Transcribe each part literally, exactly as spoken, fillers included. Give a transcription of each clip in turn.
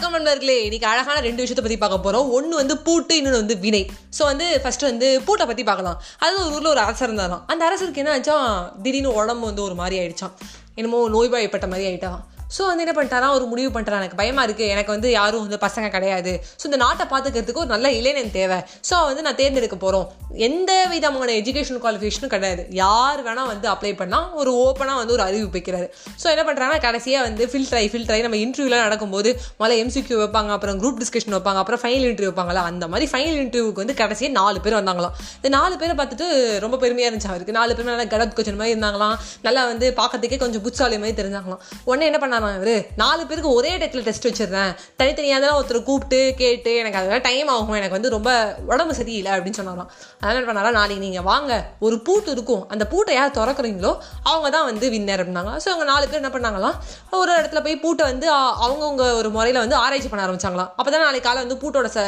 வணக்கம் நண்பர்களே, இன்னைக்கு அழகான ரெண்டு விஷயத்தை பற்றி பார்க்க போகிறோம். ஒன்று வந்து பூட்டு, இன்னொன்று வந்து வினை. ஸோ வந்து ஃபஸ்ட்டு வந்து பூட்டை பற்றி பார்க்கலாம். அதாவது ஒரு ஊரில் ஒரு அரசர் இருந்தாலும், அந்த அரசருக்கு என்ன ஆச்சா, திடீர்னு உடம்பு வந்து ஒரு மாதிரி ஆயிடுச்சான், என்னமோ நோய்வாய்ப்பட்ட மாதிரி ஆகிட்டான். ஸோ வந்து என்ன பண்ணிட்டாரா, ஒரு முடிவு பண்ணிட்டாரா, எனக்கு பயமாக இருக்குது, எனக்கு வந்து யாரும் வந்து பசங்க கிடையாது, ஸோ இந்த நாட்டை பார்த்துக்கிறதுக்கு ஒரு நல்ல இளைஞன் தேவை. ஸோ வந்து நான் தேர்ந்தெடுக்க போகிறோம், எந்த விதமான எஜுகேஷன் குவாலிஃபிகேஷனும் கிடையாது, யார் வேணால் வந்து அப்ளை பண்ணால் ஒரு ஓப்பனாக வந்து ஒரு அறிவிப்பிக்கிறாரு. ஸோ என்ன பண்ணுறாங்கன்னா, கடைசியாக வந்து ஃபில்ட்ரை ஃபில்ட்ரை நம்ம இன்டர்வியூலாம் நடக்கும்போது முதல்ல எம்சிக்யூ வைப்பாங்க, அப்புறம் குரூப் டிஸ்கஷன் வைப்பாங்க, அப்புறம் ஃபைனல் இன்டர்வியூ வைப்பாங்களா, அந்த மாதிரி ஃபைனல் இன்டர்வியூக்கு வந்து கடைசியாக நாலு பேர் வந்தாங்களாம். இந்த நாலு பேரை பார்த்துட்டு ரொம்ப பெருமையாக இருந்துச்சு அவருக்கு. நாலு பேர் நல்லா கடத் கொச்சன் மாதிரி இருந்தாங்களாம், நல்லா வந்து பார்க்கறதுக்கே கொஞ்சம் புட்சாலி மாதிரி தெரிஞ்சாங்களாம். உடனே என்ன பண்ண, நாலு பேருக்கு ஒரே டெக்ல டெஸ்ட் வச்சிருந்தேன், தனித்தனியாக தான் ஒருத்தர் கூப்பிட்டு கேட்டு எனக்கு அதெல்லாம் டைம் ஆகும், எனக்கு வந்து ரொம்ப உடம்பு சரியில்லை அப்படின்னு சொன்னாராம். அதனால என்ன பண்ணாரா, நாளைக்கு நீங்கள் வாங்க, ஒரு பூட்டு இருக்கும், அந்த பூட்டை யார் திறக்கிறீங்களோ அவங்க தான் வந்து வின்னர் அப்படின்னாங்க. ஸோ அவங்க நாலு பேர் என்ன பண்ணாங்களாம், ஒரு இடத்துல போய் பூட்டை வந்து அவங்கவுங்க ஒரு முறையில் வந்து ஆராய்ச்சி பண்ண ஆரம்பிச்சாங்களாம். அப்போ தான் நாளைக்கு காலை வந்து பூட்டோட ச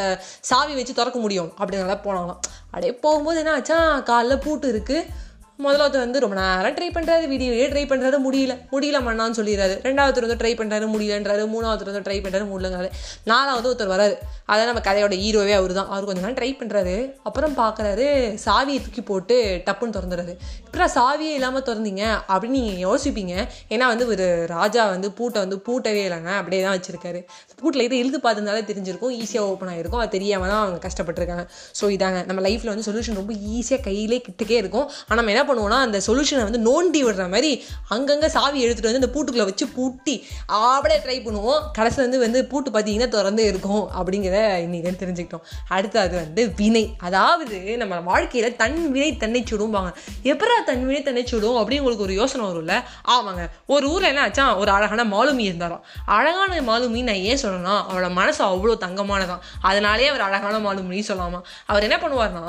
சாவி வச்சு திறக்க முடியும் அப்படின்னால போனாங்களாம். அப்படியே போகும்போது என்ன ஆச்சா, காலைல பூட்டு இருக்குது, முதலாவது வந்து ரொம்ப நேரம் ட்ரை பண்ணுறாரு, வீடியோலேயே ட்ரை பண்ணுறாரு, முடியல முடியல மண்ணான்னு சொல்லிடுறாரு. ரெண்டாவது ஒருத்தர் வந்து ட்ரை பண்ணுறாரு, முடியலன்றாரு. மூணாவது வந்து ட்ரை பண்ணுறாரு, முடியலங்கிறாரு. நாலாவது ஒருத்தர் வராரு, அதான் நம்ம கதையோட ஹீரோவே அவர் தான். அவர் கொஞ்சம் நேரம் ட்ரை பண்ணுறாரு, அப்புறம் பார்க்குறாரு சாவியை தூக்கி போட்டு டப்புன்னு திறந்துடுறாரு. இப்போ சாவியே இல்லாமல் திறந்தீங்க அப்படின்னு நீங்கள் யோசிப்பீங்க, ஏன்னா வந்து ஒரு ராஜா வந்து பூட்டை வந்து பூட்டவே இல்லைங்க, அப்படியே தான் வச்சுருக்காரு. பூட்டில் இதை இழுத்து பார்த்துருந்தாலே தெரிஞ்சிருக்கும், ஈஸியாக ஓப்பன் ஆகிருக்கும், அது தெரியாமல் தான் அவங்க கஷ்டப்பட்டுருக்காங்க. ஸோ இதாங்க நம்ம லைஃப்பில் வந்து சொல்யூஷன் ரொம்ப ஈஸியாக கையிலே கிட்டக்கே இருக்கும். ஆனால் நம்ம என்ன பண்ணுவோம்னா, அந்த சொல்யூஷனை வந்து நோண்டி விடுற மாதிரி அங்கங்கே சாவி எடுத்துகிட்டு வந்து அந்த பூட்டுக்குள்ளே வச்சு பூட்டி அப்படியே ட்ரை பண்ணுவோம். கடைசியில் வந்து வந்து பூட்டு பார்த்தீங்கன்னா திறந்தே இருக்கும் அப்படிங்கிறத இன்னைக்கு தெரிஞ்சுக்கிட்டோம். அடுத்தது வந்து வினை. அதாவது நம்ம வாழ்க்கையில் தன் வினை தன்னை சுடுவாங்க. எப்படா தன் வினை தன்னை சுடும் அப்படின்னு உங்களுக்கு ஒரு யோசனை வரும்ல? ஆமாங்க, ஒரு ஊரில் என்ன ஆச்சா, ஒரு அழகான மாலுமி இருந்தாராம். அழகான மாலுமி நான் ஏன் சொல்லணும்னா, அவளோட மனசு அவ்வளோ தங்கமானதான், அதனாலே அவர் அழகான மாலுமின்னு சொல்லாமா. அவர் என்ன பண்ணுவார்னா,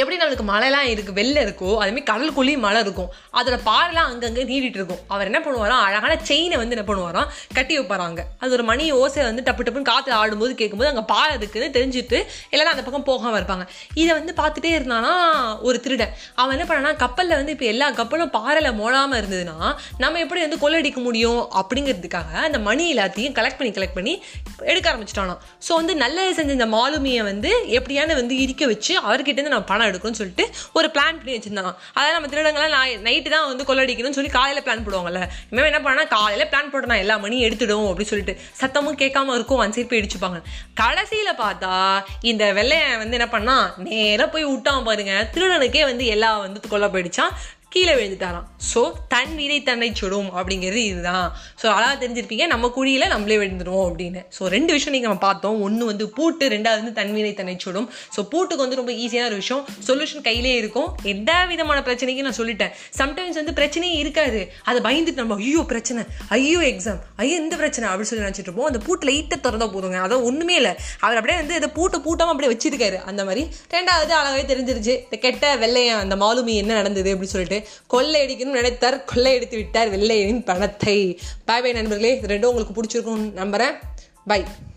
எப்படி நம்மளுக்கு மழைலாம் இருக்குது, வெளில இருக்கோ அதுமாதிரி கடலுக்குள்ளேயும் மழை இருக்கும், அதோட பாறைலாம் அங்கங்கே நீடிட்டு இருக்கும். அவர் என்ன பண்ணுவாராம், அழகான செயினை வந்து என்ன பண்ணுவாராம், கட்டி வைப்பாராங்க. அது ஒரு மணி ஓசை வந்து டப்பு டப்புன்னு காற்று ஆடும்போது கேட்கும்போது அங்கே பாறை இருக்குதுன்னு தெரிஞ்சுட்டு எல்லாரும் அந்த பக்கம் போகாமல் இருப்பாங்க. இதை வந்து பார்த்துட்டே இருந்தானா ஒரு திருடன், அவன் என்ன பண்ணான்னா, கப்பலில் வந்து இப்போ எல்லா கப்பலும் பாறையில் மோடாமல் இருந்ததுன்னா நம்ம எப்படி வந்து கொள்ளடிக்க முடியும் அப்படிங்கிறதுக்காக அந்த மணி எல்லாத்தையும் கலெக்ட் பண்ணி கலெக்ட் பண்ணி எடுக்க ஆரம்பிச்சிட்டானா. ஸோ வந்து நல்லது செஞ்ச இந்த மாலுமியை வந்து எப்படியான வந்து இருக்க வச்சு அவர்கிட்டேருந்து நான் பணம் எடுக்கணும்னு சொல்லிட்டு ஒரு பிளான் பண்ணி வச்சிருந்தாங்க. அதாவது நம்ம திருடங்கள்லாம் நைட்டு தான் வந்து கொள்ளடிக்கணும்னு சொல்லி காலையில் பிளான் போடுவாங்கல்ல, இனிமேல் என்ன பண்ணால் காலையில் பிளான் போட்டோம் நான் எல்லா மணியும் எடுத்துடும் அப்படின்னு சொல்லிட்டு சத்தமும் கேட்காம இருக்கும், அந்த சைட் போய் இடிச்சுப்பாங்க. கடைசியில் பார்த்தா இந்த வெள்ளையன் வந்து என்ன பண்ணா, நேராக போய் விட்டான் பாருங்க, திருடனுக்கே வந்து எல்லா வந்து கொள்ள போயிடுச்சான், கீழே விழுந்துட்டாராம். ஸோ தன் வினை தன்னை சுடும் அப்படிங்கிறது இதுதான். ஸோ அழகாக தெரிஞ்சிருப்பீங்க, நம்ம குழியில் நம்மளே விழுந்துடும் அப்படின்னு. ஸோ ரெண்டு விஷயம் நீங்கள் நம்ம பார்த்தோம், ஒன்று வந்து பூட்டு, ரெண்டாவது வந்து தன் வினை தன்னை சுடும். ஸோ பூட்டுக்கு வந்து ரொம்ப ஈஸியான ஒரு விஷயம், சொல்யூஷன் கையிலே இருக்கும். எந்த விதமான பிரச்சனைக்கும் நான் சொல்லிட்டேன், சம்டைம்ஸ் வந்து பிரச்சனையே இருக்காது, அதை பயந்துட்டு நம்ம ஐயோ பிரச்சனை, ஐயோ எக்ஸாம், ஐயோ இந்த பிரச்சனை அப்படின்னு சொல்லி நினச்சிட்டு இருப்போம். அந்த பூட்டில் ஈட்ட திறந்தால் போதுங்க, அதான் ஒன்றுமே இல்லை, அவர் அப்படியே வந்து அதை பூட்டை பூட்டாமல் அப்படியே வச்சிருக்காரு அந்த மாதிரி. ரெண்டாவது அழகாகவே தெரிஞ்சிருச்சு, இந்த கெட்ட வெள்ளையன் அந்த மாலுமி என்ன நடந்தது அப்படின்னு சொல்லிட்டு, கொள்ளையடிக்கணும்னு நினைத்தார், கொள்ளையடித்து விட்டார் வெள்ளையனின் பணத்தை. பாய் பாய் நண்பர்களே, ரெண்டும் உங்களுக்கு பிடிச்சிருக்கும் நம்புறேன். பாய்.